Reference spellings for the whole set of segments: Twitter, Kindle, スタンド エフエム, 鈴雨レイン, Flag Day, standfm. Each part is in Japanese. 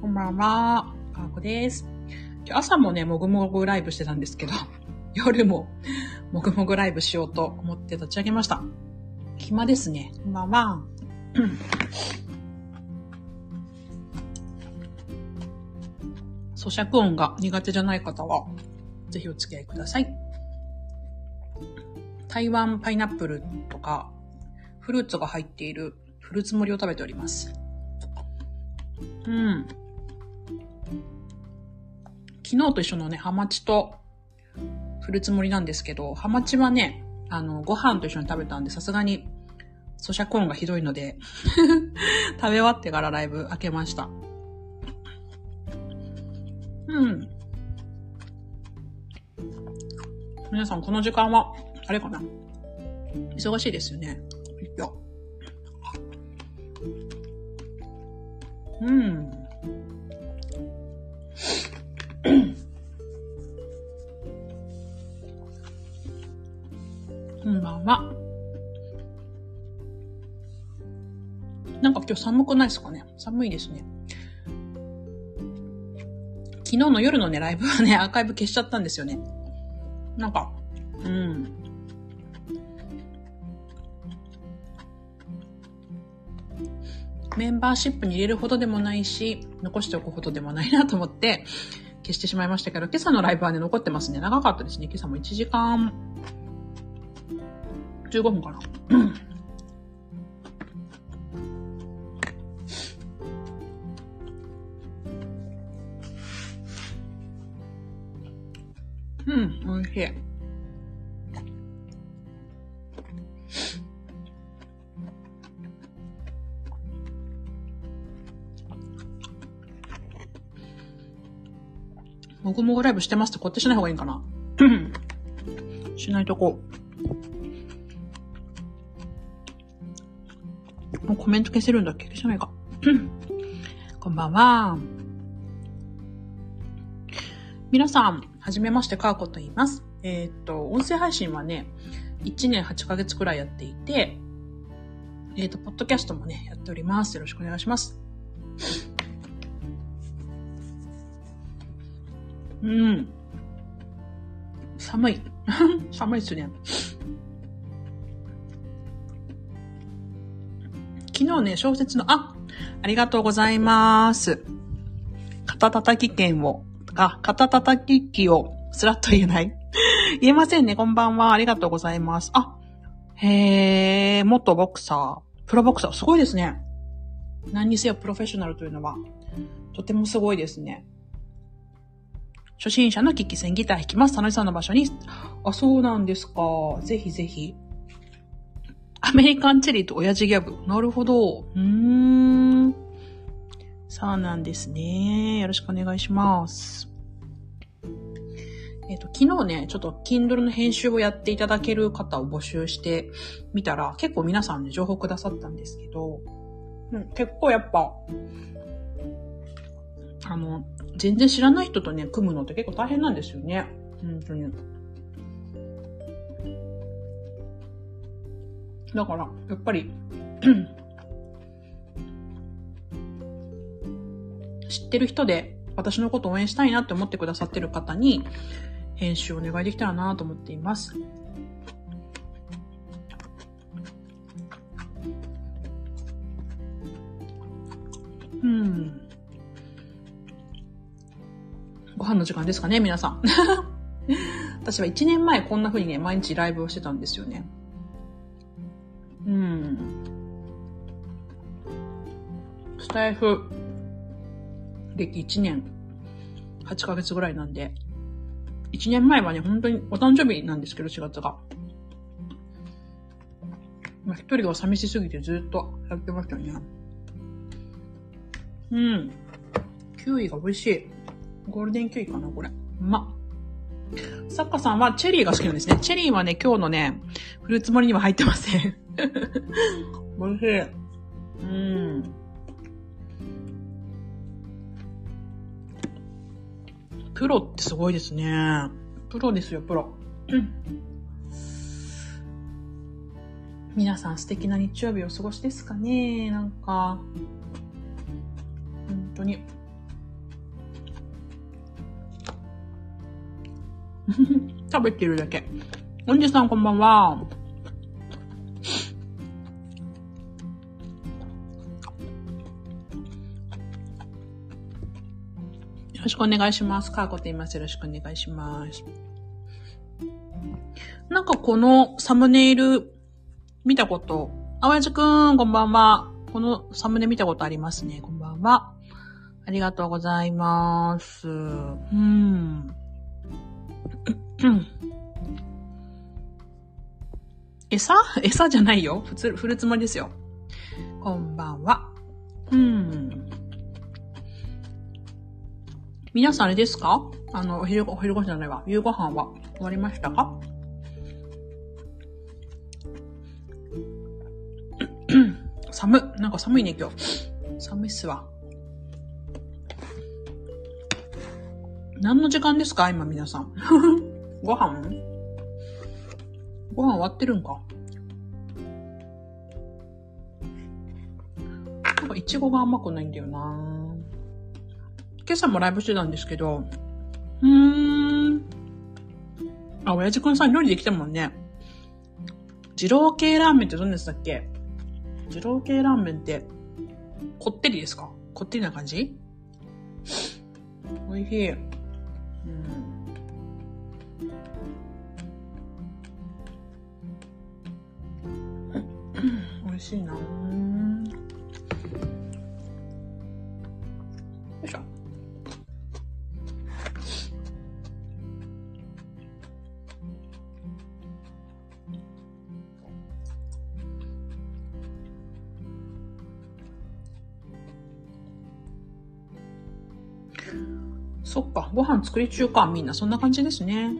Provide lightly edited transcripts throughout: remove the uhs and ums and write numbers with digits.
こんばんは、かわこです。今日朝もね、もぐもぐライブしてたんですけど、夜ももぐもぐライブしようと思って立ち上げました。暇ですね。こんばんは。咀嚼音が苦手じゃない方は、ぜひお付き合いください。台湾パイナップルとか、フルーツが入っているフルーツ盛りを食べております。昨日と一緒のね、ハマチとフルーツ盛りなんですけど、ハマチはね、ご飯と一緒に食べたんで、さすがに咀嚼音がひどいので、食べ終わってからライブ開けました。皆さんこの時間は、あれかな？忙しいですよね。こんばんは。なんか今日寒くないですかね？寒いですね。昨日の夜のね、ライブはね、アーカイブ消しちゃったんですよね。なんか、メンバーシップに入れるほどでもないし、残しておくほどでもないなと思って消してしまいましたけど、今朝のライブはね、残ってますね。長かったですね。今朝も1時間15分かな。おいしい。もぐもぐライブしてますってこうやってしない方がいいんかなしないとこう。もうコメント消せるんだっけ？消せないか。こんばんは。皆さん、はじめまして、かわこと言います。音声配信はね、1年8ヶ月くらいやっていて、ポッドキャストもね、やっております。よろしくお願いします。寒い。寒いっすね。昨日ね、小説の、ありがとうございます。肩叩き機をスラッと言えない言えませんね。こんばんは。ありがとうございます。元ボクサー、プロボクサー、すごいですね。何にせよプロフェッショナルというのは、とてもすごいですね。初心者のキッキ戦ギター弾きます。楽しそうな場所に。あ、そうなんですか。ぜひぜひ。アメリカンチェリーと親父ギャグ。なるほど。そうなんですね。よろしくお願いします。昨日ね、ちょっと Kindle の編集をやっていただける方を募集してみたら、結構皆さんね、情報くださったんですけど、結構やっぱ、全然知らない人とね、組むのって結構大変なんですよね。本当に。だから、やっぱり、知ってる人で私のことを応援したいなって思ってくださってる方に、編集お願いできたらなと思っています。ご飯の時間ですかね、皆さん。私は1年前こんな風にね、毎日ライブをしてたんですよね。スタイフ歴1年8ヶ月ぐらいなんで、1年前はね、本当にお誕生日なんですけど、4月が。一人が寂しすぎてずっとやってましたよね。キウイが美味しい。ゴールデンキウイかな、これ。サッカさんはチェリーが好きなんですね。チェリーはね、今日のね、フルーツ盛りには入ってません。美味しい。プロってすごいですね。プロですよ、プロ。皆さん素敵な日曜日をお過ごしですかね。なんか、本当当に食べてるだけ。おんじさんこんばんは。よろしくお願いします。カーコと言います。よろしくお願いします。なんかこのサムネイル見たこと、あわじくん、こんばんは。このサムネ見たことありますね。こんばんは。ありがとうございます。餌じゃないよ。普通、振るつもりですよ。こんばんは。皆さんあれですか？お昼ご飯じゃないわ。夕ご飯は終わりましたか？寒いね、今日。寒いっすわ。何の時間ですか今、皆さん。ご飯終わってるんか。なんか、いちごが甘くないんだよな。今朝もライブしてたんですけど。親父くんさん料理できたもんね。二郎系ラーメンってどんなやつだっけ？二郎系ラーメンって、こってりですか？こってりな感じ？おいしい。おいしいな。よいしょ。そっか、ご飯作り中か、みんなそんな感じですね。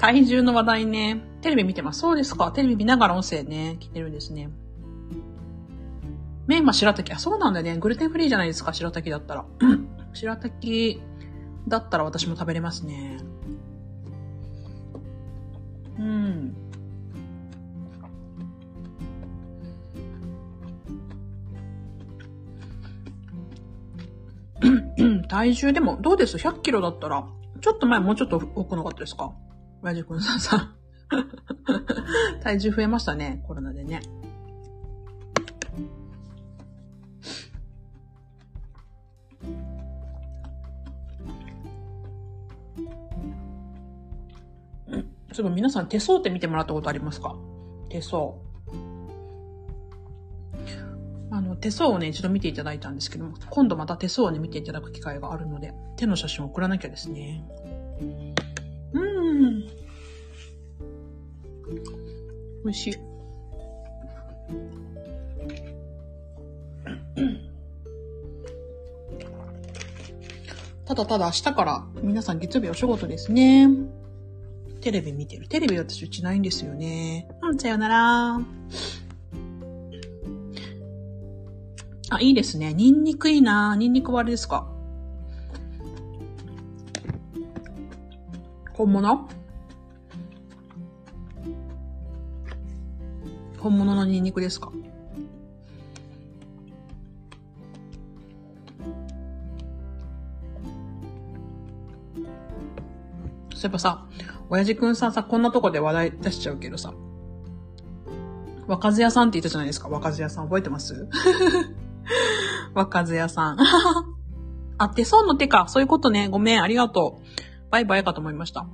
体重の話題ね。テレビ見てます。そうですか。テレビ見ながら音声ね、聞いてるんですね。メンマ白滝。あ、そうなんだね。グルテンフリーじゃないですか。白滝だったら。白滝だったら私も食べれますね。体重でもどうです ?100 キロだったら。ちょっと前もうちょっと多くなかったですか？親父くんさん。体重増えましたね。コロナでね。そういえば皆さん手相って見てもらったことありますか？手相。手相をね、一度見ていただいたんですけども、今度また手相をね、見ていただく機会があるので、手の写真を送らなきゃですね。美味しい。ただ明日から皆さん月曜日お仕事ですね。テレビ見てる。テレビ私うちないんですよね。さよなら。あ、いいですね。ニンニクいいな。ニンニクはあれですか？本物のニンニクですか？そういえばさ、親父くんさんさ、こんなとこで話題出しちゃうけどさ、若津屋さんって言ったじゃないですか。若津屋さん覚えてます？若津屋さん。あ、手相の手か。そういうことね。ごめん、ありがとう。バイバイかと思いました。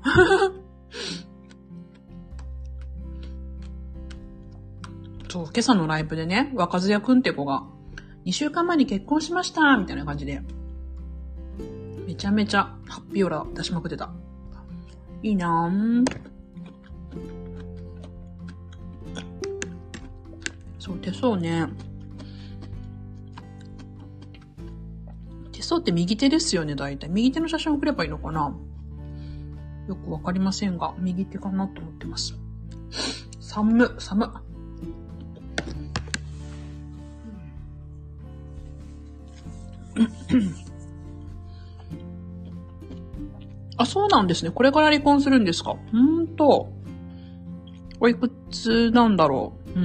そう、今朝のライブでね、若津屋くんって子が、2週間前に結婚しました、みたいな感じで、めちゃめちゃハッピーオーラ出しまくってた。いいなぁ。そう、手相ね。手相って右手ですよね、大体。右手の写真を送ればいいのかな？よくわかりませんが、右手かなと思ってます。寒。あ、そうなんですね。これから離婚するんですか。おいくつなんだろう。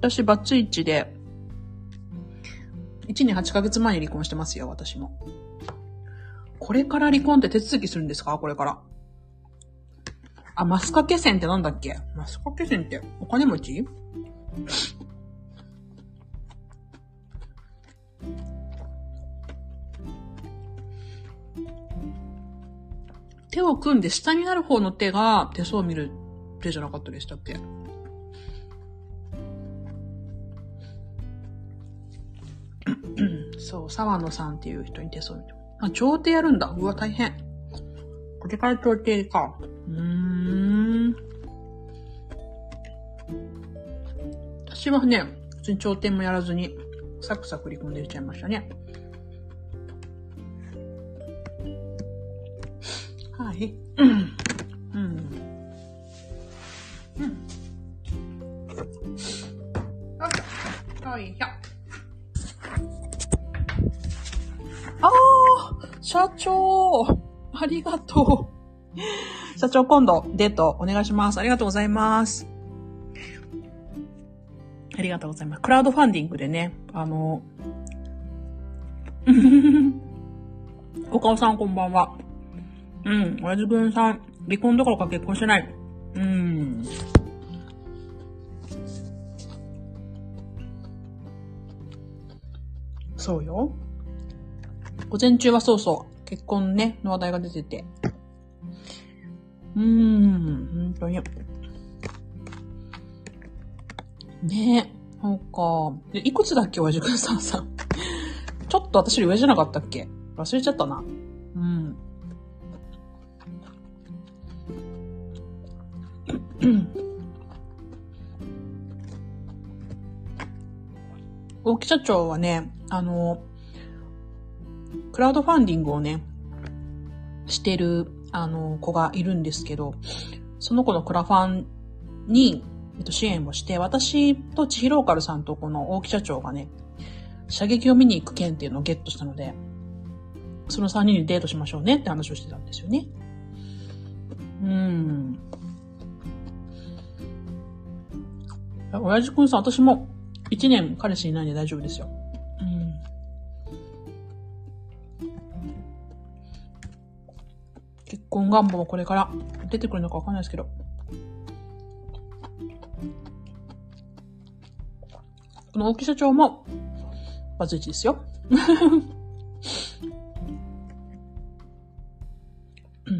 私バツイチで、1年8ヶ月前に離婚してますよ、私も。これから離婚って手続きするんですか、これから。あ、マスカケセンってなんだっけ？マスカケセンってお金持ち？手を組んで下になる方の手が手相を見る手じゃなかったでしたっけ？そう、沢野さんっていう人に手相を見て。あ、調停やるんだ。うわ、大変。これから調停か。私はね、普通に調停もやらずに、サクサク離婚できちゃいましたね。はい。よいしょ。あー、社長、ありがとう。社長、今度デートお願いします。ありがとうございます。ありがとうございます。クラウドファンディングでね、お顔さんこんばんは。親父軍さん、離婚どころか結婚してない。そうよ。午前中はそうそう、結婚ね、の話題が出てて。本当に。ねえ、なんか、いくつだっけ、親父くんさんさん。ちょっと私より上じゃなかったっけ？忘れちゃったな。大木社長はね、クラウドファンディングをね、してる、子がいるんですけど、その子のクラファンに、支援をして、私と千尋ローカルさんとこの大木社長がね、射撃を見に行く券っていうのをゲットしたので、その3人でデートしましょうねって話をしてたんですよね。親父くんさん、私も1年彼氏いないんで大丈夫ですよ。結婚願望はこれから出てくるのかわかんないですけど。この大木社長もバツイチですよ。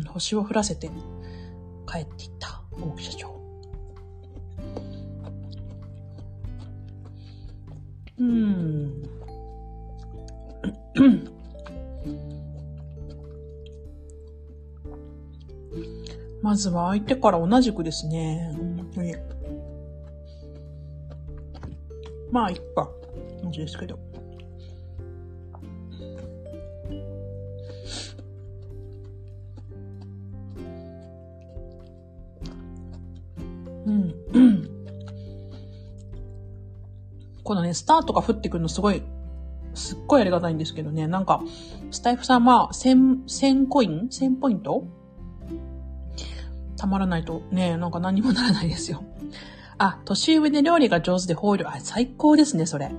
星を降らせて帰っていった大木社長。まずは相手から同じくですね。本当に。まあ、いっか。同じですけど。このね、スターとか降ってくるのすっごいありがたいんですけどね。なんか、スタイフさんは、1000ポイントたまらないとね、なんか何もならないですよ。あ、年上で料理が上手で包容。あ、最高ですね、それ。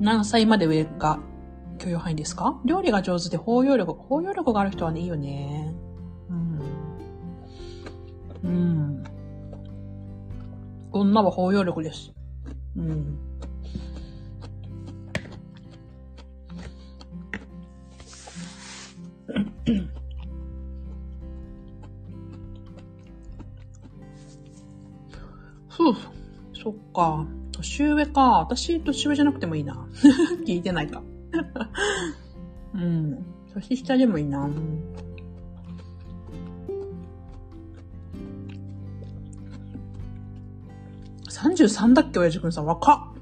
何歳まで上が許容範囲ですか？料理が上手で包容力がある人はね、いいよね。女は包容力です。そっか。年上か。私、年上じゃなくてもいいな。聞いてないか。年下でもいいな。33だっけ、親父くんさん。若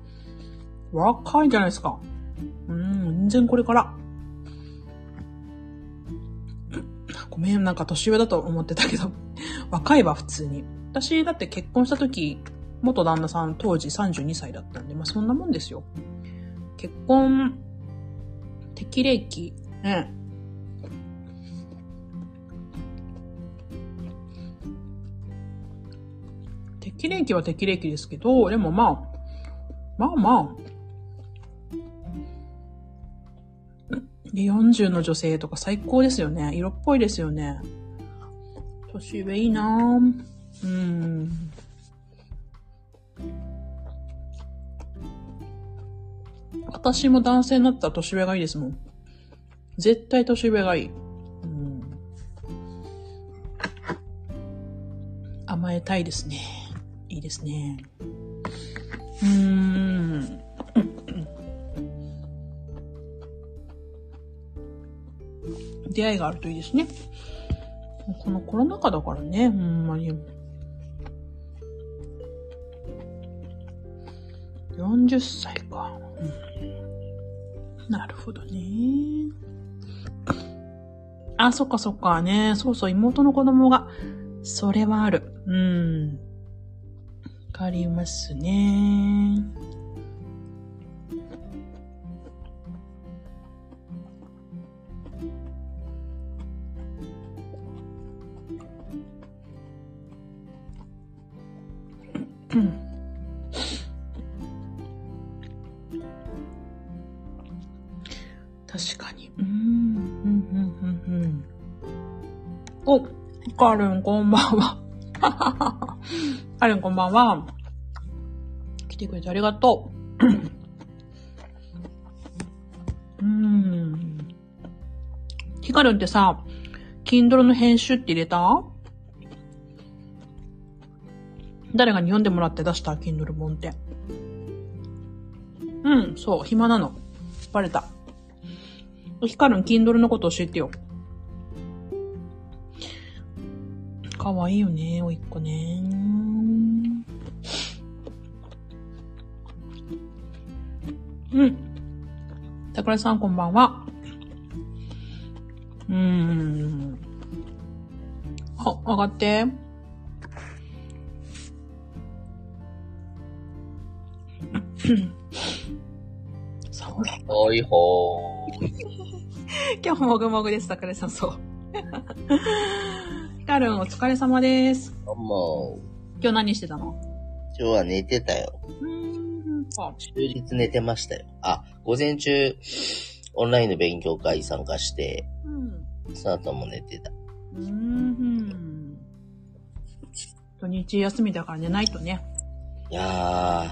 いじゃないですか。全然これから。ごめん、なんか年上だと思ってたけど。若いわ、普通に。私、だって結婚した時、元旦那さん当時32歳だったんで、まあそんなもんですよ。結婚適齢期ね、適齢期は適齢期ですけど、でもまあで40の女性とか最高ですよね。色っぽいですよね。年上いいなぁ。私も男性になったら年上がいいですもん。絶対年上がいい。甘えたいですね。いいですね。出会いがあるといいですね。このコロナ禍だからね、ほんまに。40歳か。なるほどね。あ、そっかそっかね。そうそう、妹の子供が、それはある。わかりますね。確かに。お、カルンこんばんは。カルンこんばんは。来てくれてありがとう。ヒカルンってさ、Kindle の編集って入れた？誰かに読んでもらって出した？ Kindle 本って。そう、暇なの。バレた。ヒカルン、Kindle のこと教えてよ。かわいいよね、おいっ子ね。桜井さん、こんばんは。あ、上がって。おいほー。今日もぐもぐです、桜井さん、そう。ヒカルン、お疲れ様です。もう。今日何してたの？今日は寝てたよ。終日寝てましたよ。あ、午前中、オンラインの勉強会参加して、その後も寝てた。土日休みだから寝ないとね。いやー、や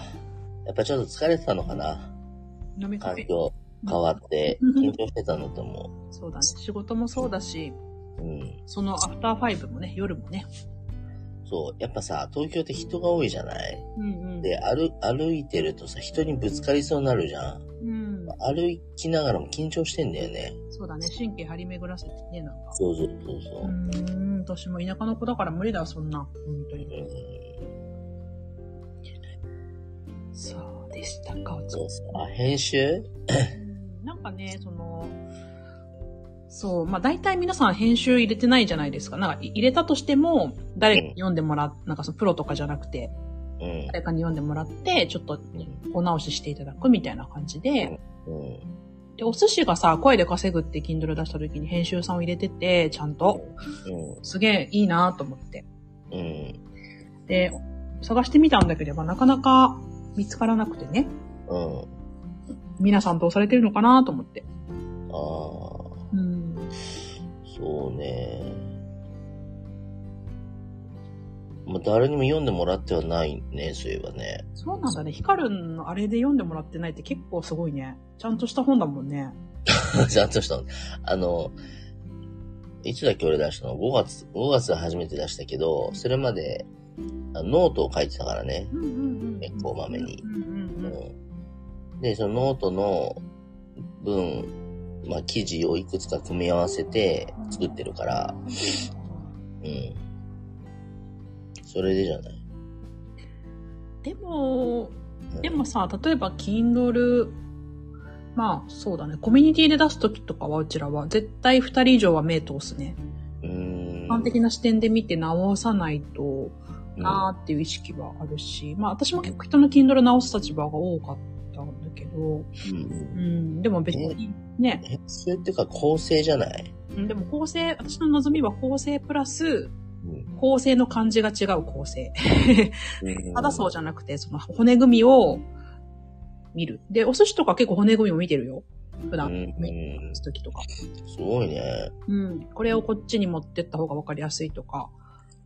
っぱちょっと疲れてたのかな。環境変わって、緊張してたのと思う。そうだね。仕事もそうだし、そのアフターファイブもね、夜もね。そう、やっぱさ、東京って人が多いじゃない？で、歩いてるとさ、人にぶつかりそうになるじゃん。歩きながらも緊張してんだよね。そうだね。神経張り巡らせてね、なんか。そう。私も田舎の子だから無理だ、そんな。本当に。そうでしたか、お父さん。あ、編集？なんかね、その、そう。まあ、大体皆さん編集入れてないじゃないですか。なんか入れたとしても、誰かに読んでもらう、なんかそのプロとかじゃなくて、誰かに読んでもらって、ちょっとお直ししていただくみたいな感じで、で、お寿司がさ、声で稼ぐって Kindle 出した時に編集さんを入れてて、ちゃんと、すげえいいなと思って。で、探してみたんだけど、なかなか見つからなくてね。皆さんどうされてるのかなと思って。そうね。まあ、誰にも読んでもらってはないね、そういえばね。そうなんだね。ヒカルンのあれで読んでもらってないって結構すごいね。ちゃんとした本だもんね。ちゃんとした本。いつだっけ俺出したの？5月初めて出したけど、それまでノートを書いてたからね。結構まめに。で、そのノートの文、まあ、記事をいくつか組み合わせて作ってるから。それでじゃない。でもさ、例えば Kindle、まあ、そうだね。コミュニティで出すときとかは、うちらは、絶対2人以上は目通すね。一般的な視点で見て直さないとなーっていう意識はあるし、まあ、私も結構人の Kindle 直す立場が多かったんだるけど、うんうん、でも別にね。それっていうか構成じゃない？でも構成、私の望みは構成プラス、構成の感じが違う構成。ただそうじゃなくて、その骨組みを見る。で、お寿司とか結構骨組みも見てるよ。普段、見すときとか。すごいね。うん。これをこっちに持ってった方が分かりやすいとか。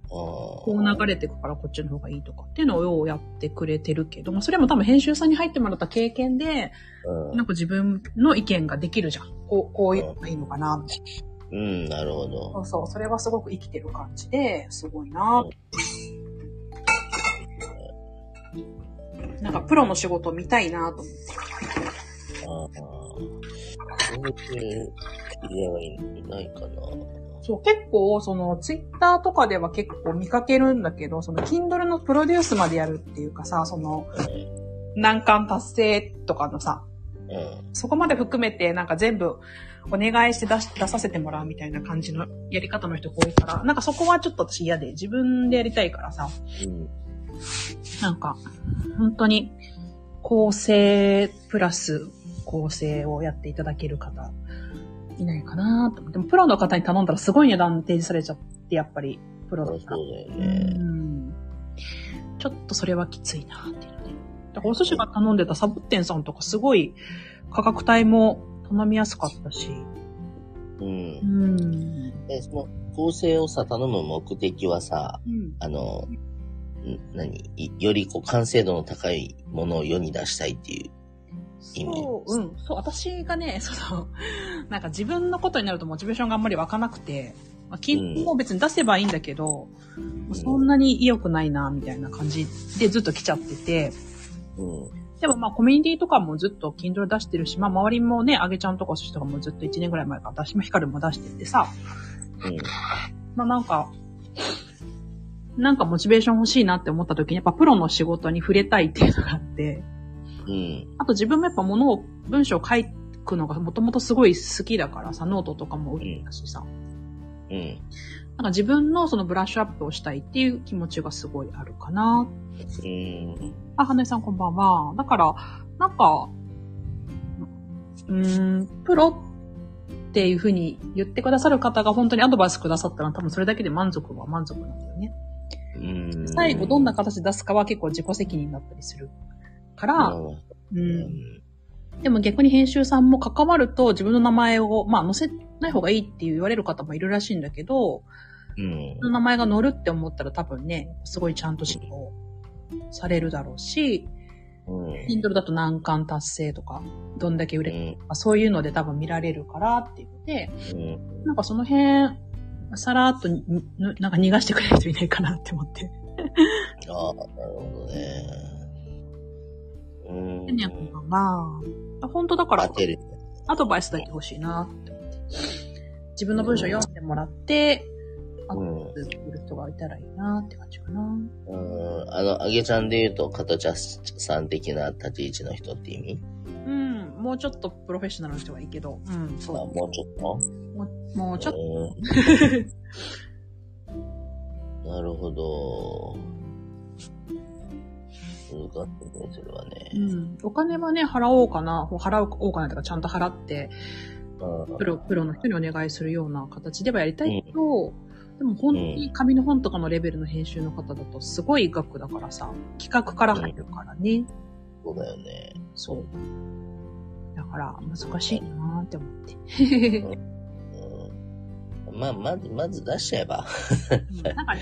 こう流れていくからこっちの方がいいとかっていうのをやってくれてるけど、まあ、それも多分編集さんに入ってもらった経験で、うん、なんか自分の意見ができるじゃん。こういうのがいいのかな、みたいな。うん、なるほど。そうそう、それはすごく生きてる感じで、すごいな、うん、なんかプロの仕事見たいなと思って。そういう知り合いいないかな。そう、結構、その、ツイッターとかでは結構見かけるんだけど、その、Kindle のプロデュースまでやるっていうかさ、その、難関達成とかのさ、うん、そこまで含めて、なんか全部、お願いして出させてもらうみたいな感じのやり方の人が多いから、なんかそこはちょっと私嫌で、自分でやりたいからさ、うん、なんか、本当に、構成プラス構成をやっていただける方、いないかなと思っても、プロの方に頼んだらすごい値段提示されちゃって、やっぱり、プロだから。そうだよね。うん。ちょっとそれはきついなっていうね。だからお寿司が頼んでたサボテンさんとかすごい価格帯も頼みやすかったし。うん。うん。で、その構成をさ、頼む目的はさ、うん、よりこう完成度の高いものを世に出したいっていう。そう、うん、そう、私がね、その、なんか自分のことになるとモチベーションがあんまり湧かなくて、まあ、金も別に出せばいいんだけど、うん、そんなに意欲ないな、みたいな感じでずっと来ちゃってて、うん、でもまあコミュニティとかもずっと Kindle 出してるし、まあ周りもね、あげちゃんとかお寿司とかもずっと1年ぐらい前から、私もヒカルも出しててさ、うん、まあなんかモチベーション欲しいなって思った時に、やっぱプロの仕事に触れたいっていうのがあって、うん、あと自分もやっぱ文章を書くのがもともとすごい好きだからさ、ノートとかも売りだしさ、うんうん、なんか自分のそのブラッシュアップをしたいっていう気持ちがすごいあるかな。あ、花江さんこんばんは。だからなんかプロっていう風に言ってくださる方が本当にアドバイスくださったら多分それだけで満足なんだよね。最後どんな形で出すかは結構自己責任だったりするから、うん。でも逆に編集さんも関わると自分の名前を、まあ載せない方がいいって言われる方もいるらしいんだけど、うん。その名前が載るって思ったら多分ね、すごいちゃんと指導されるだろうし、Kindle だと難関達成とか、どんだけ売れるとか、そういうので多分見られるからっていうので、なんかその辺、さらっとなんか逃がしてくれる人いないかなって思って。ああ、なるほどね。ね、こんばんは。本当だから、アドバイスだけ欲しいなって思って。自分の文章を読んでもらって、アドバイスする人がいたらいいなって感じかな。あげちゃんで言うと、カトちゃんさん的な立ち位置の人って意味？うん、もうちょっとプロフェッショナルの人はいいけど、うん、そう。あ、もうちょっと？もうちょっと。なるほど。それはね、うん、お金はね、払おうかなとかちゃんと払ってプロの人にお願いするような形ではやりたいけど、うん、でも本当に紙の本とかのレベルの編集の方だとすごい額だからさ、企画から入るからね、うん、そうだよね。そうだから難しいなーって思って、うん、まあまず出しちゃえばなんか、ね、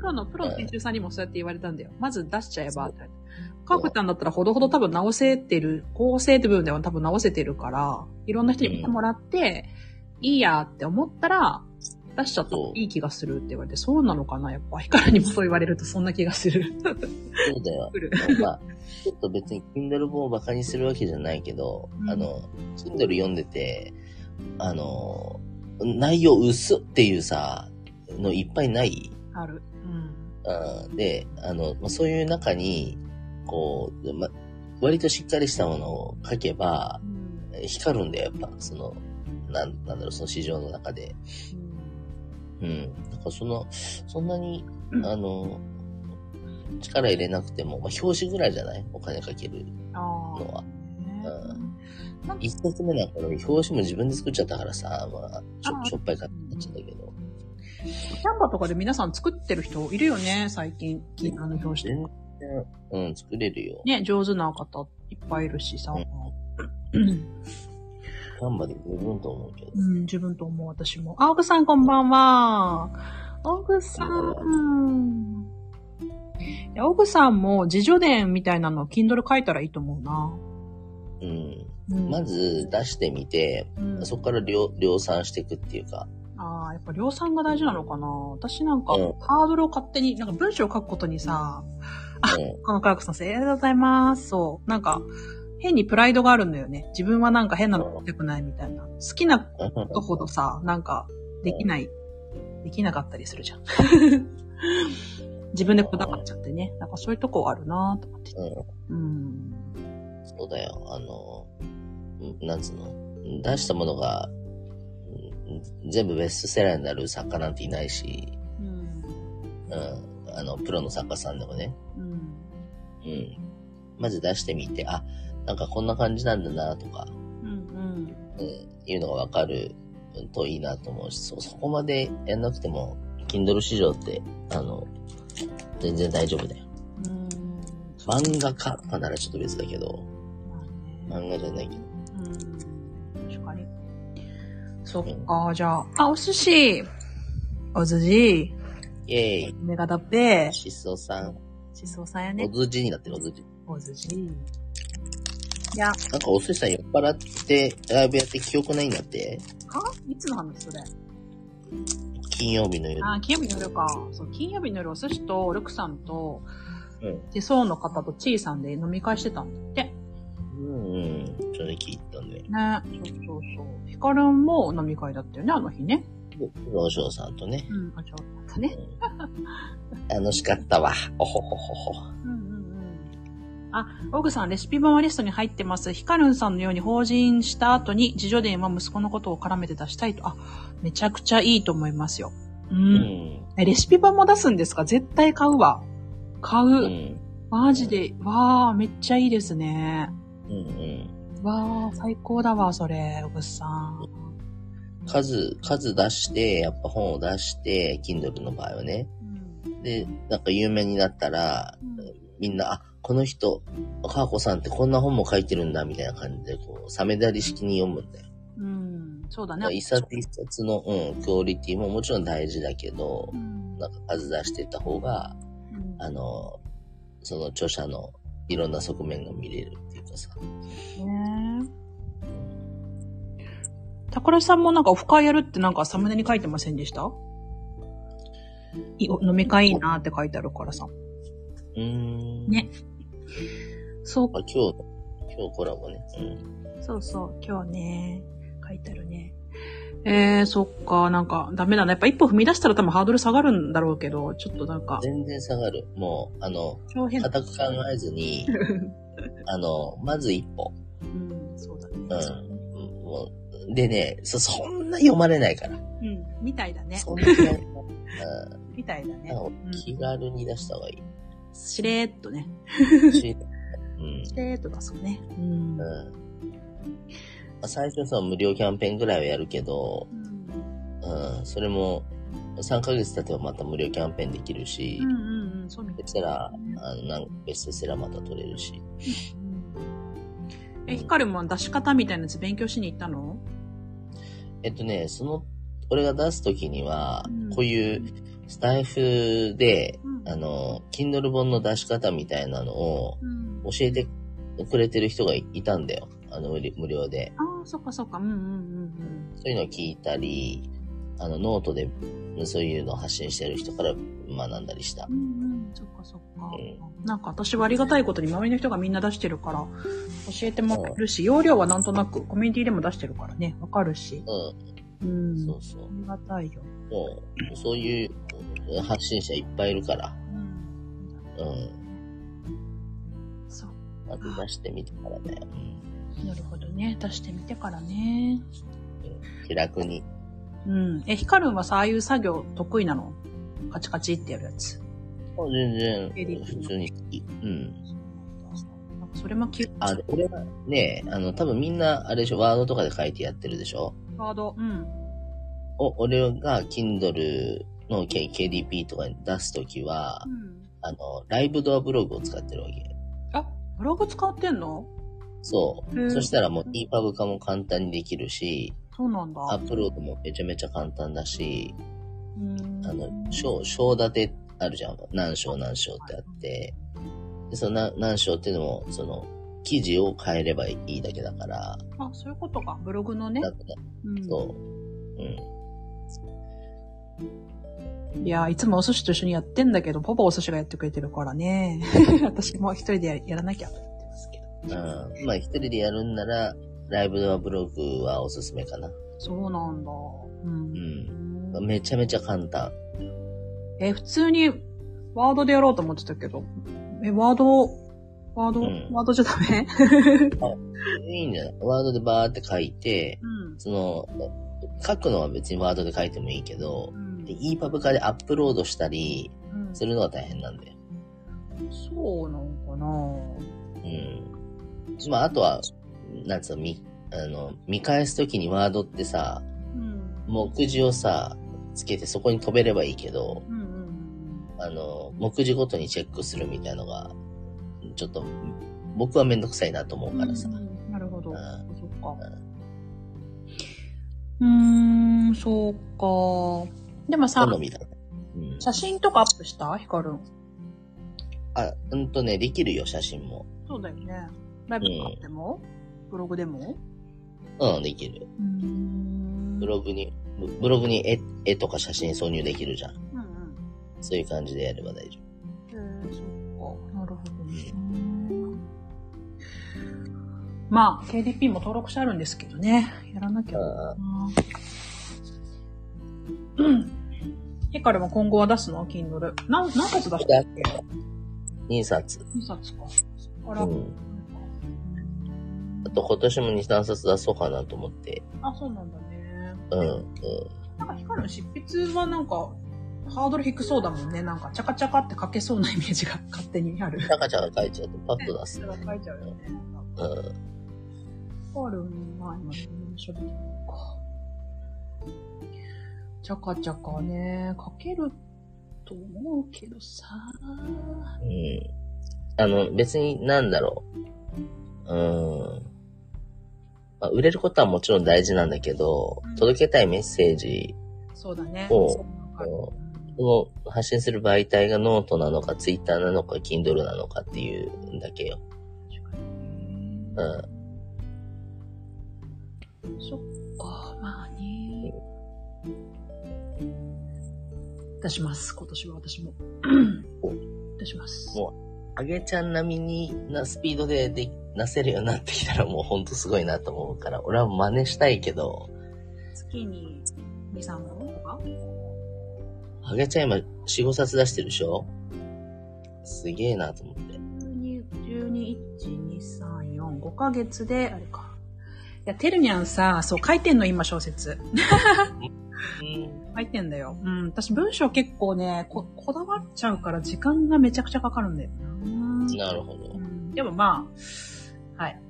プロの編集さんにもそうやって言われたんだよ。まず出しちゃえばって。かくちゃんだったらほどほど多分直せてる、構成って部分では多分直せてるから、いろんな人に見てもらって、うん、いいやって思ったら、出しちゃったらいい気がするって言われて、そうなのかな、やっぱ。ヒカルにもそう言われるとそんな気がする。そうだよ。まあ、ちょっと別に Kindle 本をバカにするわけじゃないけど、うん、Kindle 読んでて、内容薄っていうさ、のいっぱいない？ある。うん。で、そういう中に、こう、割としっかりしたものを書けば、光るんだよ、やっぱ、その、なんだろう、その市場の中で。うん。だからそんなに、力入れなくても、まあ、表紙ぐらいじゃない？お金かけるのは。ああ。うん、一冊目なんかね、表紙も自分で作っちゃったからさ、まあ、しょっぱい感じになっちゃったけど。キャンバとかで皆さん作ってる人いるよね、最近。あの表紙とか。うん、作れるよ。ね、上手な方いっぱいいるしさ。うん。キャンバで十分と思うけど。うん、十分と思う、私も。青木さんこんばんは。青木さん。青木さんも自叙伝みたいなのを Kindle 書いたらいいと思うな。うん、まず出してみて、うん、そこから量産していくっていうか。ああ、やっぱ量産が大事なのかな。私なんか、ハードルを勝手に、なんか文章を書くことにさ、このカラコさん、ありがとうございます。そう。なんか、変にプライドがあるんだよね。自分はなんか変なの書きたくないみたいな。好きなことほどさ、なんか、できなかったりするじゃん。自分でこだわっちゃってね。なんかそういうとこがあるなぁと思って。うん。そうだよ。なんつうの、出したものが、全部ベストセラーになる作家なんていないし、うんうん、プロの作家さんでもね、うんうん、まず出してみて、あ、なんかこんな感じなんだなとか、うんうんうん、いうのが分かるといいなと思うし、そこまでやんなくても Kindle 市場って全然大丈夫だよ、うん、漫画家ならちょっと別だけど、漫画じゃないけど、うんそっか、じゃあ。あ、お寿司。お寿司。イェーイ。メガだっぺ。しそさん。しそさんやね。お寿司になってる、お寿司。お寿司。いや。なんかお寿司さん酔っ払って、ライブやって記憶ないんだって。いつの話それ。金曜日の夜。あ、金曜日の夜か。そう、金曜日の夜お寿司と、ルクさんと、手相の方とチーさんで飲み会してたんだって。うんうん。それ聞いたね。ね。そうそうそう。ヒカルンも飲み会だったよね、あの日ね。お嬢さんとね。うん、お嬢さんとね。楽しかったわ。おほほほほ。うんうんうん。あ、オグさん、レシピ本はリストに入ってます。ヒカルンさんのように法人した後に、自叙伝は息子のことを絡めて出したいと。あ、めちゃくちゃいいと思いますよ。うん。うん、レシピ本も出すんですか？絶対買うわ。買う。うん、マジで。うん、わー、めっちゃいいですね。うんうん。わあ、最高だわ、それ、おぐさん。数出して、やっぱ本を出して、Kindle の場合はね。うん、で、なんか有名になったら、うん、みんな、あ、この人、かわこさんってこんな本も書いてるんだ、みたいな感じで、こう、サメダリ式に読むんだよ。うん、そうだね。一冊一冊の、うん、クオリティももちろん大事だけど、うん、なんか数出していった方が、うん、その著者の、いろんな側面が見れるっていうかさ。ねえ。宝さんもなんかオフ会やるってなんかサムネに書いてませんでした？飲み会いいなって書いてあるからさ。ね。そうか。今日コラボね。うん、そうそう。今日ね。書いてあるね。そっか、なんか、ダメだな。やっぱ一歩踏み出したら多分ハードル下がるんだろうけど、ちょっとなんか。全然下がる。もう、固く考えずに、まず一歩。うん、そうだね。うん。もうでね、そんな読まれないから。うん、みたいだね。そんな読まれない。うん、みたいだね。気軽に出した方がいい。しれーっとね。しれーっと出そうね。うん。最初さ、無料キャンペーンぐらいはやるけど、うん、それも、3ヶ月経てばまた無料キャンペーンできるし、そうみたいな。そしたら、ベストセラーまた取れるし。ヒカルも出し方みたいなやつ勉強しに行ったの？俺が出すときには、こういうスタイフで、Kindle 本の出し方みたいなのを、教えてくれてる人がいたんだよ。無料で。ああ、そっかそっか。うんうんうん。そういうのを聞いたり、ノートでそういうのを発信してる人から学んだりした。うんうん、そっかそっか。なんか私はありがたいことに周りの人がみんな出してるから、教えてもらえるし、容量はなんとなくコミュニティでも出してるからね、わかるし。うん。うん。そうそう。ありがたいよ。そういう発信者いっぱいいるから。そう。まず出してみてからだよ。なるほどね。出してみてからね。気楽に。うん。ヒカルンはさ、ああいう作業得意なの？カチカチってやるやつ。全然。普通に。うん。それも急。あ、これはね、多分みんなあれでしょ、ワードとかで書いてやってるでしょ。ワード、うん。俺が Kindle の KDP とかに出すときは、うん、ライブドアブログを使ってるわけ。あ、ブログ使ってんの？そう。そしたらもう EPUB 化も簡単にできるし、そうなんだ。アップロードもめちゃめちゃ簡単だし、章立てあるじゃん。何章何章ってあって、でその何章っていうのも、その、記事を変えればいいだけだから。あ、そういうことか。ブログのね。うん、そう。うん。いやー、いつもお寿司と一緒にやってんだけど、パパお寿司がやってくれてるからね。私も一人で やらなきゃと思ってますけど。うん。まあ一人でやるんなら、ライブドアブログはおすすめかな。そうなんだ。うん。うん、めちゃめちゃ簡単。普通にワードでやろうと思ってたけど。ワードじゃダメ？いいんじゃない？ワードでバーって書いて、うん、書くのは別にワードで書いてもいいけど、うん、EPUB 化でアップロードしたりするのは大変なんだよ。うん、そうなのかな？うん。まあ、あとは、なんつうの、見返すときにワードってさ、うん、目次をさ、つけてそこに飛べればいいけど、うんうん、目次ごとにチェックするみたいなのが、ちょっと、僕はめんどくさいなと思うからさ。うん、なるほど。そっか。そうか。でもさ、好みだね。うん、写真とかアップした？ヒカルン。あ、ね、できるよ、写真も。そうだよね。ライブとかでも、うん、ブログでもうん、できる。ブログに絵とか写真挿入できるじゃん。うんうん。そういう感じでやれば大丈夫。そっか。なるほどね。まあ、KDP も登録者あるんですけどね。やらなきゃな。うん。ヒカルも今後は出すの？ Kindle。何冊出したっけ？ 2 冊。2冊か。あら。うんあと今年も 2,3 冊出そうかなと思って。あ、そうなんだね。うん。うん、なんかヒカルの執筆はなんか、ハードル低そうだもんね。なんか、チャカチャカって書けそうなイメージが勝手にある。チャカチャカ書いちゃうとパッと出す、ね。チャカチャカ書いちゃうよね。うん。ヒカルも、今、書類か。チャカチャカね、書けると思うけどさ。うん。別になんだろう。まあ、売れることはもちろん大事なんだけど、届けたいメッセージを発信する媒体がノートなのか、ツイッターなのか、Kindle なのかっていうんだけよ。うん。そっか、まあね。出します、今年は私も。出します。もう、あげちゃん並みになスピードでなせるようになってきたらもうほんとすごいなと思うから、俺は真似したいけど。月に2、3本とかあげちゃん今4、5冊出してるでしょ？すげえなと思って。12、1、2、3、4、5ヶ月で、あれか。いや、てるにゃんさ、そう書いてんの今小説。書いてんだよ。うん、私文章結構ね、こだわっちゃうから時間がめちゃくちゃかかるんだよな。なるほど。うん、でもまあ、はい。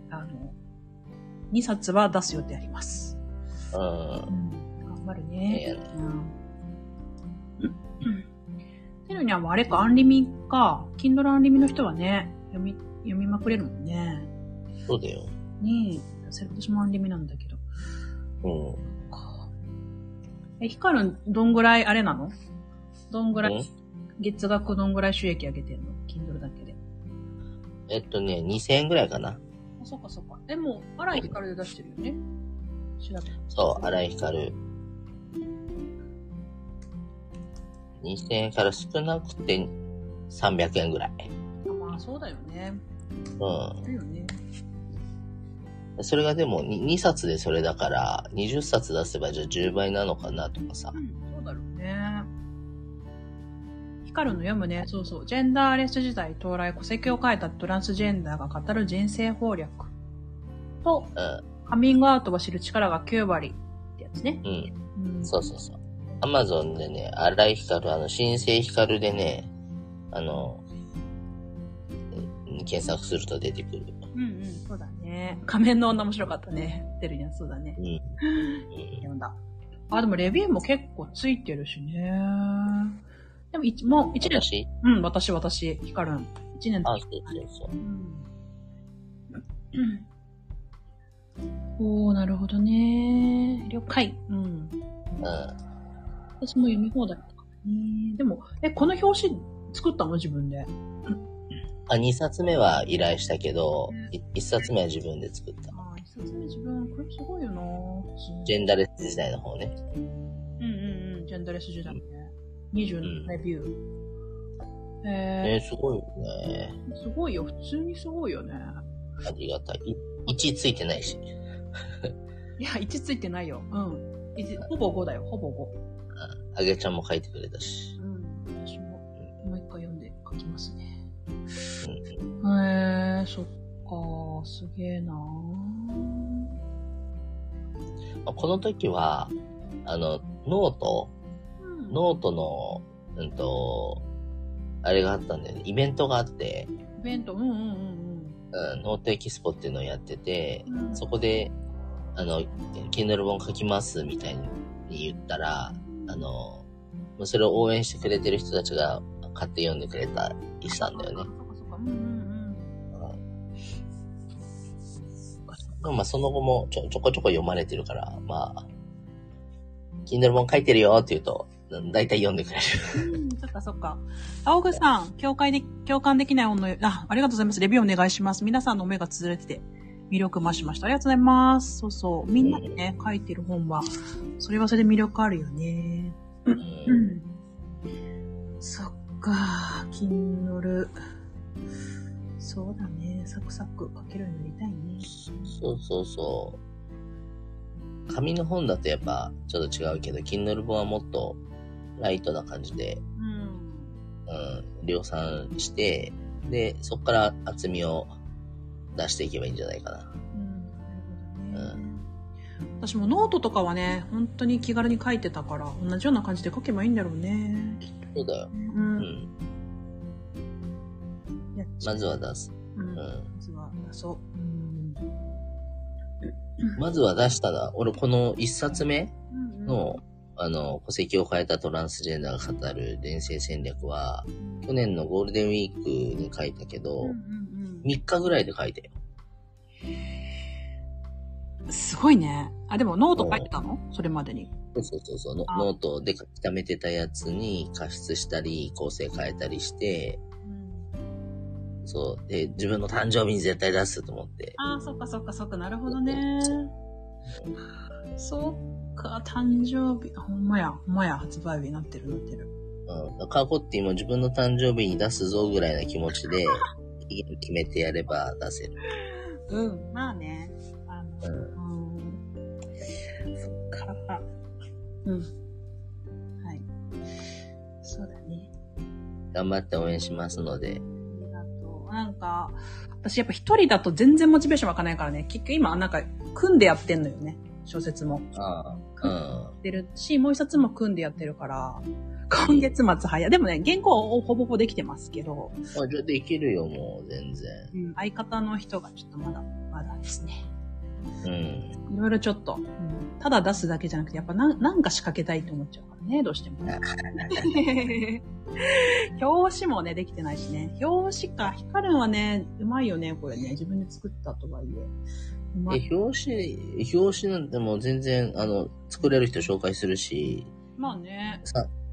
2冊は出す予定あります。頑張るね。てるにゃんはあれか、アンリミか、Kindle アンリミの人はね、読みまくれるもんね。そうだよ。ねえ、それ私もアンリミなんだけど。うん。ヒカルどんぐらいあれなの？どんぐらい、月額どんぐらい収益上げてんの？ Kindle だけで。2,000円ぐらいかな。そうかそうか。でも、荒井光で出してるよね。調べて。そう、荒井光。2000円から少なくて300円ぐらい。まあ、そうだよね。うん。だよね。それがでも2冊でそれだから、20冊出せばじゃあ10倍なのかなとかさ。うん、そうだろうね。光の読むね、そうそう。ジェンダーレス時代到来、戸籍を変えたトランスジェンダーが語る人生法略と、カミングアウトを知る力が9割ってやつね。うん。うん、そうそうそう。アマゾンでね、新井光、新生光でね、検索すると出てくる。うんうん、そうだね。仮面の女面白かったね。てるやん、そうだね。うん、読んだ。あ、でもレビューも結構ついてるしね。でももう1年。私？うん、私、ヒカルン。1年経って。あ、そうですよ。うん。おー、なるほどね。了解。うん。うん、私も読み放題だからね。でも、この表紙作ったの自分で。あ、2冊目は依頼したけど、1冊目は自分で作った。あ、1冊目自分、これすごいよな。ジェンダーレス時代の方ね。うんうんうん、ジェンダーレス時代ね。20レビュー。うん、すごいよね。すごいよ、普通にすごいよね。ありがたい。1ついてないし。いや、1ついてないよ。うん。ほぼ5だよ、ほぼ5。あげちゃんも書いてくれたし。うん、私も。もう一回読んで書きますね。そっか、すげえな。この時はノートのあれがあったんだよね。イベントがあって。イベント、うんうんうんうん。ノートエキスポっていうのをやってて、うん、そこでKindle 本書きますみたいに言ったら、それを応援してくれてる人たちが買って読んでくれたりしたんだよね。まあ、その後もちょこちょこ読まれてるから、まあ、Kindle 本書いてるよって言うと、だいたい読んでくれる。うん、そっかそっか。青木さん、共感できない本の、ありがとうございます。レビューお願いします。皆さんの目がつづれてて、魅力増しました。ありがとうございます。そうそう。みんなでね、書いてる本は、それはそれで魅力あるよね。うん。そっか、Kindle。そうだね、サクサク書けるようになりたいね。そうそうそう。紙の本だとやっぱちょっと違うけど、Kindle 本はもっとライトな感じで、量産して、で、そこから厚みを出していけばいいんじゃないかな。うん。なるほどね。うん、私もノートとかはね、本当に気軽に書いてたから、同じような感じで書けばいいんだろうね。きっと。そうだよ。うん。うんまずは出す。うん。まずは出そう。うん、まずは出したら、俺この一冊目の、戸籍を変えたトランスジェンダーが語る伝承戦略は、去年のゴールデンウィークに書いたけど、3日ぐらいで書いたよ。すごいね。あ、でもノート書いてたの？それまでに。そうそうそう。ノートで溜めてたやつに加筆したり、構成変えたりして、そうで自分の誕生日に絶対出すと思って。ああ、そっかそっかそっか、なるほどね。そっか、誕生日、ほんまや発売日になってる。うん、過去って今自分の誕生日に出すぞぐらいな気持ちで決めてやれば出せる。うん、まあね。そっか。うん。はい。そうだね。頑張って応援しますので。なんか、私やっぱ一人だと全然モチベーション湧かないからね、結局今なんか組んでやってんのよね、小説も。組んでるし、もう一冊も組んでやってるから、今月末早い。でもね、原稿をほぼできてますけど。あ、じゃあできるよ、もう全然。うん、相方の人がちょっとまだですね。うん。いろいろちょっと、ただ出すだけじゃなくて、やっぱなんか仕掛けたいと思っちゃうからね、どうしても。表紙もね、できてないしね。表紙か。ヒカルンはね、うまいよね、これね。自分で作ったとはいえ。うまい。表紙なんてもう全然、作れる人紹介するし。まあね。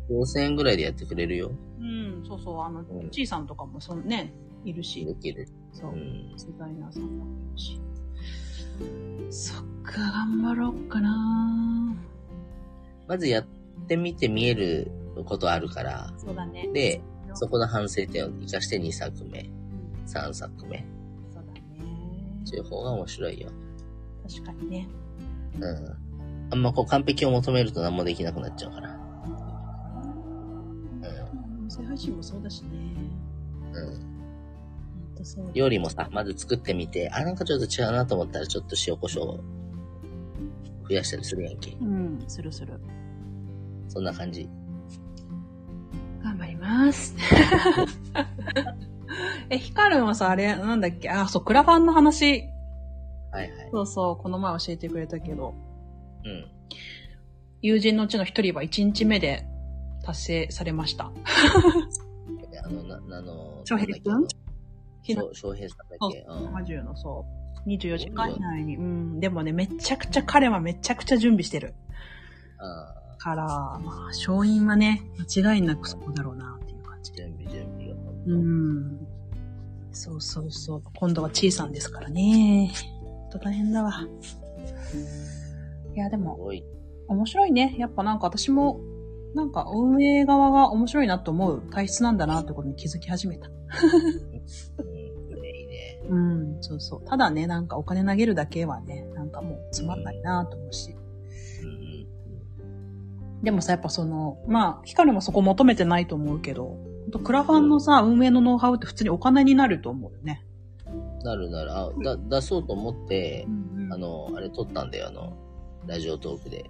5000円ぐらいでやってくれるよ。うん、そうそう。ちいさんとかもね、いるし。できる。そう。デザイナーさんもいるし。そっか、頑張ろうかな。まずやってみて見えることあるから。そうだね。で、そこの反省点を生かして2作目、3作目。そうだね。そういう方が面白いよ。確かにね。うん。あんまこう完璧を求めると何もできなくなっちゃうから。うん。再配信もそうだしね。うん。よりもさ、まず作ってみて、なんかちょっと違うなと思ったら、ちょっと塩コショウ増やしたりするやんけ。うん、する。そんな感じ。頑張ります。ヒカルンはさ、あれ、なんだっけ、あ、そう、クラファンの話。はいはい。そうそう、この前教えてくれたけど。うん。友人のうちの一人は1日目で達成されました。翔平くん？翔平さんだっけ？70の、そう。24時間以内に。うん。でもね、めちゃくちゃ、彼はめちゃくちゃ準備してる。あから、まあ、勝因はね、間違いなくそこだろうな、っていう感じで。準備が。うん。そうそうそう。今度はちいさんですからね。ほんと大変だわ。いや、でも、面白いね。やっぱなんか私も、なんか運営側が面白いなと思う体質なんだなってことに気づき始めた。うん、そうそう。ただね、なんかお金投げるだけはね、なんかもうつまんないなと思うし。でもさ、やっぱその、まあ、ヒカルもそこ求めてないと思うけど、クラファンのさ、運営のノウハウって普通にお金になると思うよね。なる。あ、出そうと思って、うんうん、あれ撮ったんだよ、ラジオトークで。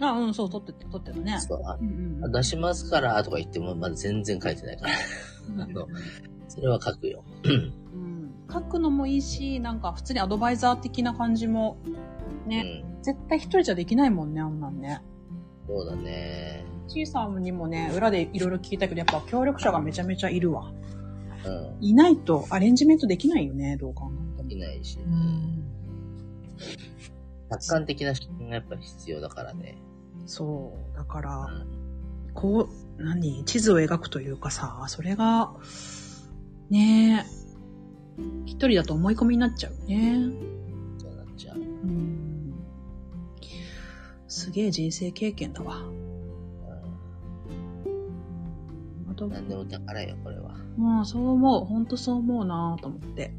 あ、うん、そう、撮ってるね。そう、うん、出しますから、とか言っても、まだ全然書いてないから。それは書くよ。うん。書くのもいいし、なんか普通にアドバイザー的な感じも、ね、うん、絶対一人じゃできないもんね、あんなんね。そうだね。ちいさんにもね、裏でいろいろ聞いたけど、やっぱ協力者がめちゃめちゃいるわ。うん。いないとアレンジメントできないよね、どう考えても。できないし。うん。客観的な視点がやっぱ必要だからね。そう。だから、うん、こう、地図を描くというかさ、それが、ねえ、一人だと思い込みになっちゃうね。そうなっちゃう。うん。すげえ人生経験だわ。なんでも宝よ、これは。まあ、そう思う。ほんとそう思うなぁと思って。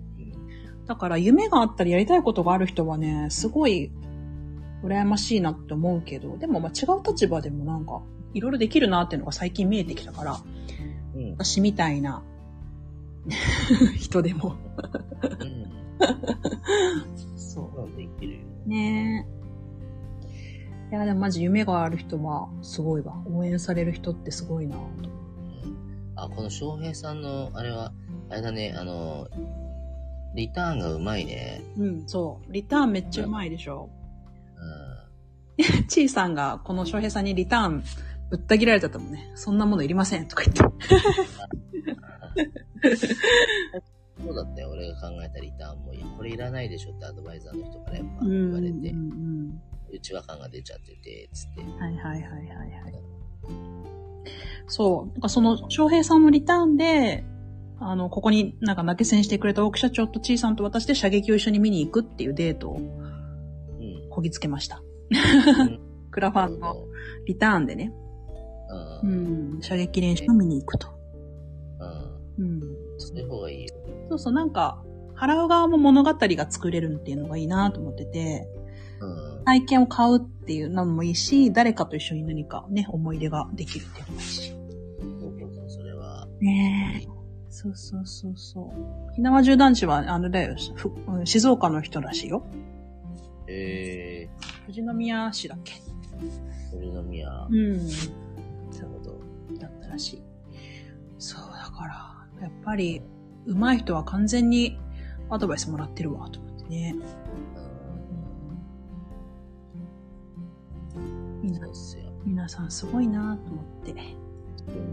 だから、夢があったりやりたいことがある人はね、すごい、羨ましいなって思うけど、でも、まあ、違う立場でもなんか、いろいろできるなっていうのが最近見えてきたから、うん、私みたいな人でも、うん。そう。できるよね。いや、でもマジ夢がある人はすごいわ。応援される人ってすごいなぁと。あ、この翔平さんの、あれは、あれだね、リターンがうまいね。うん、そう。リターンめっちゃうまいでしょ。うん。ちいさんが、この翔平さんにリターンぶった切られちゃったもんね。そんなものいりませんとか言って。そうだったよ、俺が考えたリターンも、これいらないでしょってアドバイザーの人からやっぱ言われて、内輪感が出ちゃってて、つって。はい。そう。なんかその、翔平さんのリターンで、ここになんか泣け銭してくれた大木社長とちいさんと私で射撃を一緒に見に行くっていうデートを、こぎつけました。うん、クラファンのリターンでね。うん。射撃練習を見に行くと。うん。そういう方がいいよ。そうそう、なんか、払う側も物語が作れるっていうのがいいなと思ってて、体験を買うっていうのもいいし、誰かと一緒に何かね、思い出ができるっていうのもいいし。それは。ねえ。そう。ひなわ銃男子は、だよ、静岡の人らしいよ。富士宮市だっけ？富士宮。うん。そうだったらしい。そう、だから、やっぱり、上手い人は完全にアドバイスもらってるわ、と思ってね。皆さんすごいなと思って。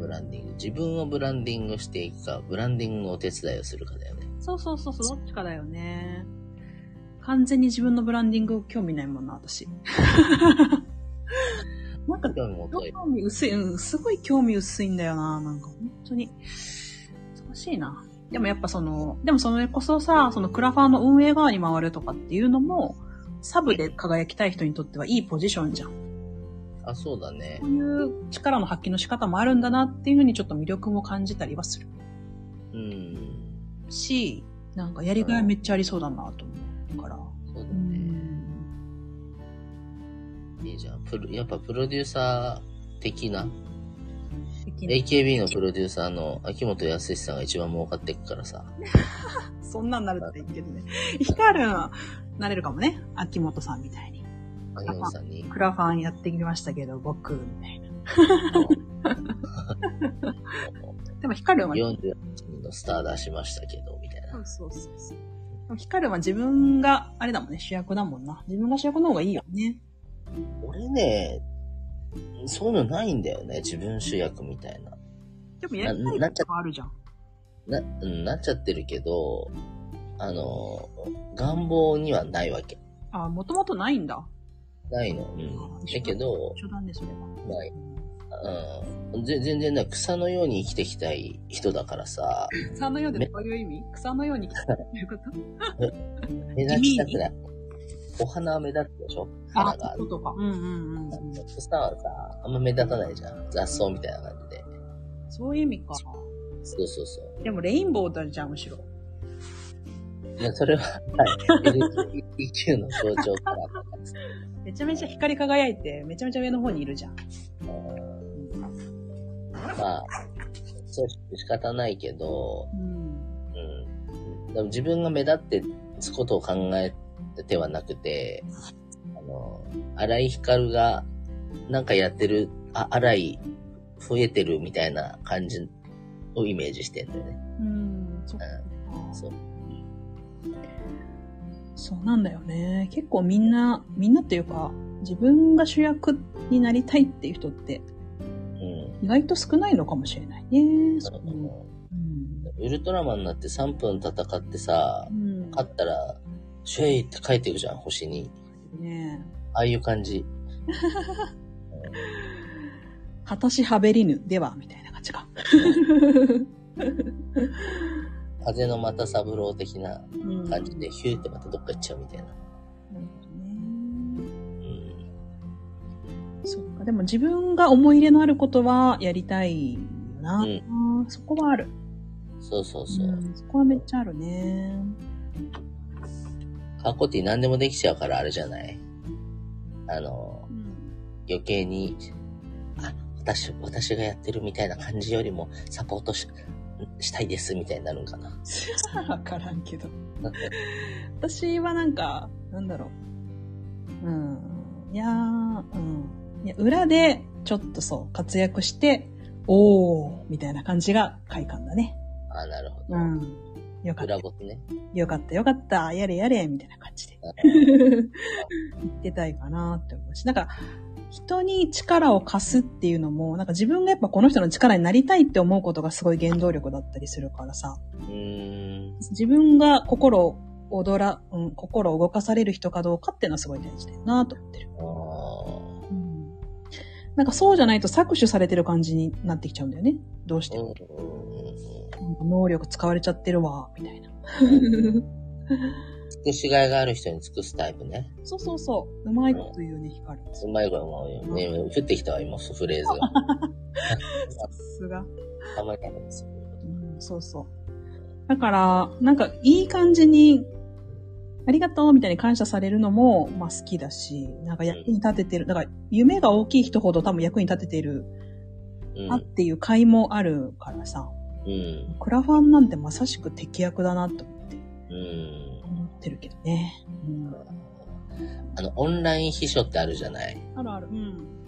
ブランディング、自分をブランディングしていくか、ブランディングのお手伝いをするかだよね。そう、どっちかだよね。完全に自分のブランディング興味ないもんな、私。なんか興味薄い、うん、すごい興味薄いんだよな、なんか本当に難しいな。でもやっぱそれこそさ、そのクラファーの運営側に回るとかっていうのもサブで輝きたい人にとってはいいポジションじゃん。あ、そうだね。こういう力の発揮の仕方もあるんだなっていうふうにちょっと魅力も感じたりはする。うん。し、なんかやりがいめっちゃありそうだなと思うから。そうだね。いいじゃん。やっぱプロデューサー的な。AKB のプロデューサーの秋元康さんが一番儲かっていくからさ。そんなんなるって言ってるね。ヒカルンなれるかもね。秋元さんみたいに。クラファンやってきましたけど、僕、みたいな。でもヒカルンは48人のスター出しましたけどみたいな。そうそうそう。でもヒカルンは自分があれだもんね、主役だもんな。自分が主役の方がいいよね。俺ね、そういうのないんだよね、自分主役みたいな。でもやりたいとかあるじゃん。なっちゃってるけど、願望にはないわけ。あ、もともとないんだ。ないの。うん。だけど、初段ですね。ない。うん。全然ない。草のように生きていきたい人だからさ。草のようでどういう意味？草のように生きていきたいということ目立ちたくない。お花は目立つでしょ？花がある。あ、そうか。うんうんうん。草はさ、あんま目立たないじゃん。雑草みたいな感じで。そういう意味か。そうそうそう。でもレインボーだじゃん、むしろ。いや、それは、はい。LGBTQ の象徴からとかです。めちゃめちゃ光り輝いて、めちゃめちゃ上の方にいるじゃん。まあ、そう仕方ないけど、うん。でも自分が目立ってつことを考えてはなくて、荒井光がなんかやってる、あ、荒井増えてるみたいな感じをイメージしてんだよね。うん、そう。そうなんだよね。結構みんなっていうか、自分が主役になりたいっていう人って、意外と少ないのかもしれないね。そう、ウルトラマンになって3分戦ってさ、勝ったら、シュエイって書いてるじゃん、星に。ね、ああいう感じ。果たしはべりぬでは、みたいな感じか。風のまたサブロー的な感じで、ヒューってまたどっか行っちゃうみたいな。そっか、でも自分が思い入れのあることはやりたいよな。そこはある。そうそうそう。そこはめっちゃあるね。過去って何でもできちゃうからあれじゃない？余計に、あ、私がやってるみたいな感じよりもサポートしたいですみたいになるんかな。わからんけど。私はなんか、なんだろう。いや、裏でちょっとそう、活躍して、おー、みたいな感じが快感だね。あ、なるほど。よかった。裏ごとね。よかった、やれやれ、みたいな感じで。言ってたいかなって思うし。なんか、人に力を貸すっていうのも、なんか自分がやっぱこの人の力になりたいって思うことがすごい原動力だったりするからさ。自分が心を動かされる人かどうかっていうのはすごい大事だよなと思ってる。なんかそうじゃないと搾取されてる感じになってきちゃうんだよね。どうしても。能力使われちゃってるわ、みたいな。尽くしがいがある人に尽くすタイプね。そうそうそう。うまいこと言うね、光る。うまいこと思うよね。降ってきたわ、今、フレーズが。さすが。たまにあるんですよ。そうそう。だから、なんか、いい感じに、ありがとうみたいに感謝されるのも、まあ好きだし、なんか役に立ててる。だから、夢が大きい人ほど多分役に立ててる、っていう甲斐もあるからさ。クラファンなんてまさしく適役だなと思って。てるけどね。オンライン秘書ってあるじゃない？あるある。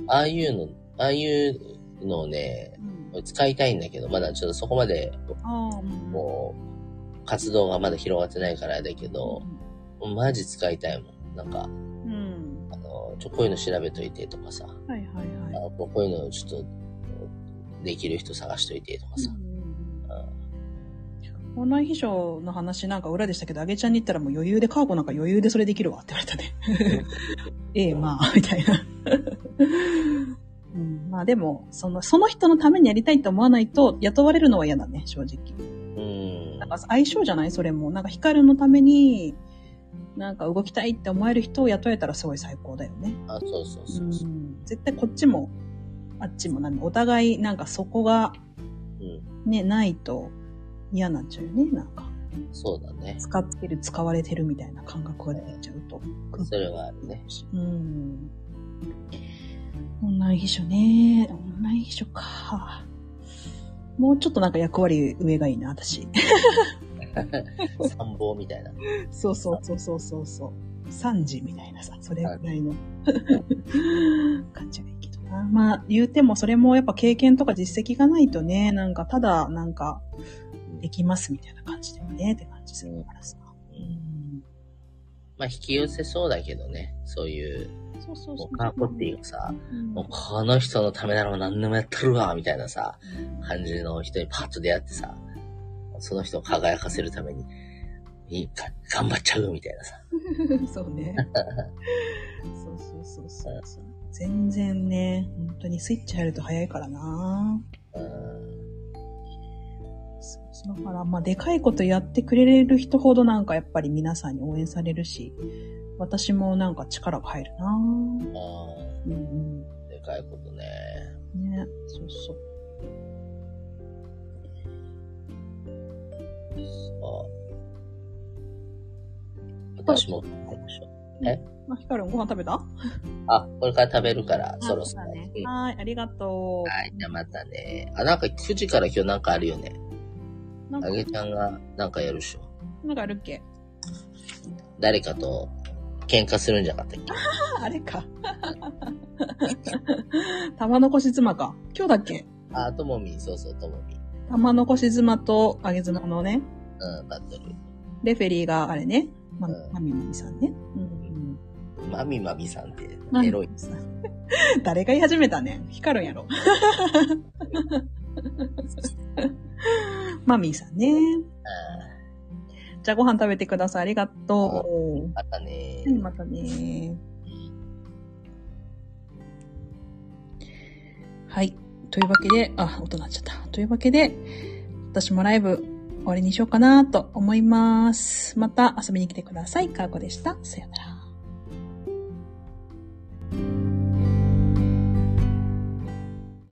ああいうのをね、使いたいんだけど、まだちょっとそこまで、もう、活動がまだ広がってないからだけど、マジ使いたいもん。なんか、こういうの調べといてとかさ、こういうのちょっと、できる人探しといてとかさ、オンライン秘書の話なんか裏でしたけど、あげちゃんに言ったらもう余裕で、カーゴなんか余裕でそれできるわって言われたね。まあ、みたいな。まあでも、その人のためにやりたいと思わないと、雇われるのは嫌だね、正直。なんか相性じゃない？それも。なんか光のために、なんか動きたいって思える人を雇えたらすごい最高だよね。あ、そうそうそうそう。絶対こっちも、あっちもお互いなんかそこが、ね、ないと、嫌になっちゃうよね、なんか。そうだね。使われてるみたいな感覚が出ちゃうと。それはあるね。オンライン秘書ね。オンライン秘書か。もうちょっとなんか役割上がいいな、私。参謀みたいな。そうそうそうそうそう。3時みたいなさ、それぐらいの感じがいいけどな。まあ言うてもそれもやっぱ経験とか実績がないとね、なんかただなんかできますみたいな感じでもねって感じするからさ、うん、まあ引き寄せそうだけどね、そういうカーポッティがさ、うん、もうこの人のためなら何でもやってるわみたいなさ、うん、感じの人にパッと出会ってさ、その人を輝かせるために頑張っちゃうみたいなさそうねそう全然ね、本当にスイッチ入ると早いからな。そうだからまあでかいことやってくれる人ほどなんかやっぱり皆さんに応援されるし、私もなんか力が入るな。うんうん、でかいことね。ね、そうそう。私も。あ、ヒカルンご飯食べた？あ、これから食べるから、そろそろ。ね、はい、ありがとう。はい、じゃあまたね。あ、なんか9時から今日なんかあるよね。あげちゃんがなんかやるっしょ。なんかあるっけ？誰かと喧嘩するんじゃなかったっけ？あれか。玉のこし妻か。今日だっけ？あ、ともみ、そうそう、ともみ。玉のこし妻とあげ妻のね。うん、バトル。レフェリーがあれね。まみまみさんね。うんマミマミさんってエロいですね。誰が言い始めたね。ヒカルンやろ。マミさんね。じゃあご飯食べてください。ありがとう。またね。はい、またね。はい。というわけで、あ、音鳴っちゃった。というわけで、私もライブ終わりにしようかなと思います。また遊びに来てください。かーこでした。さよなら。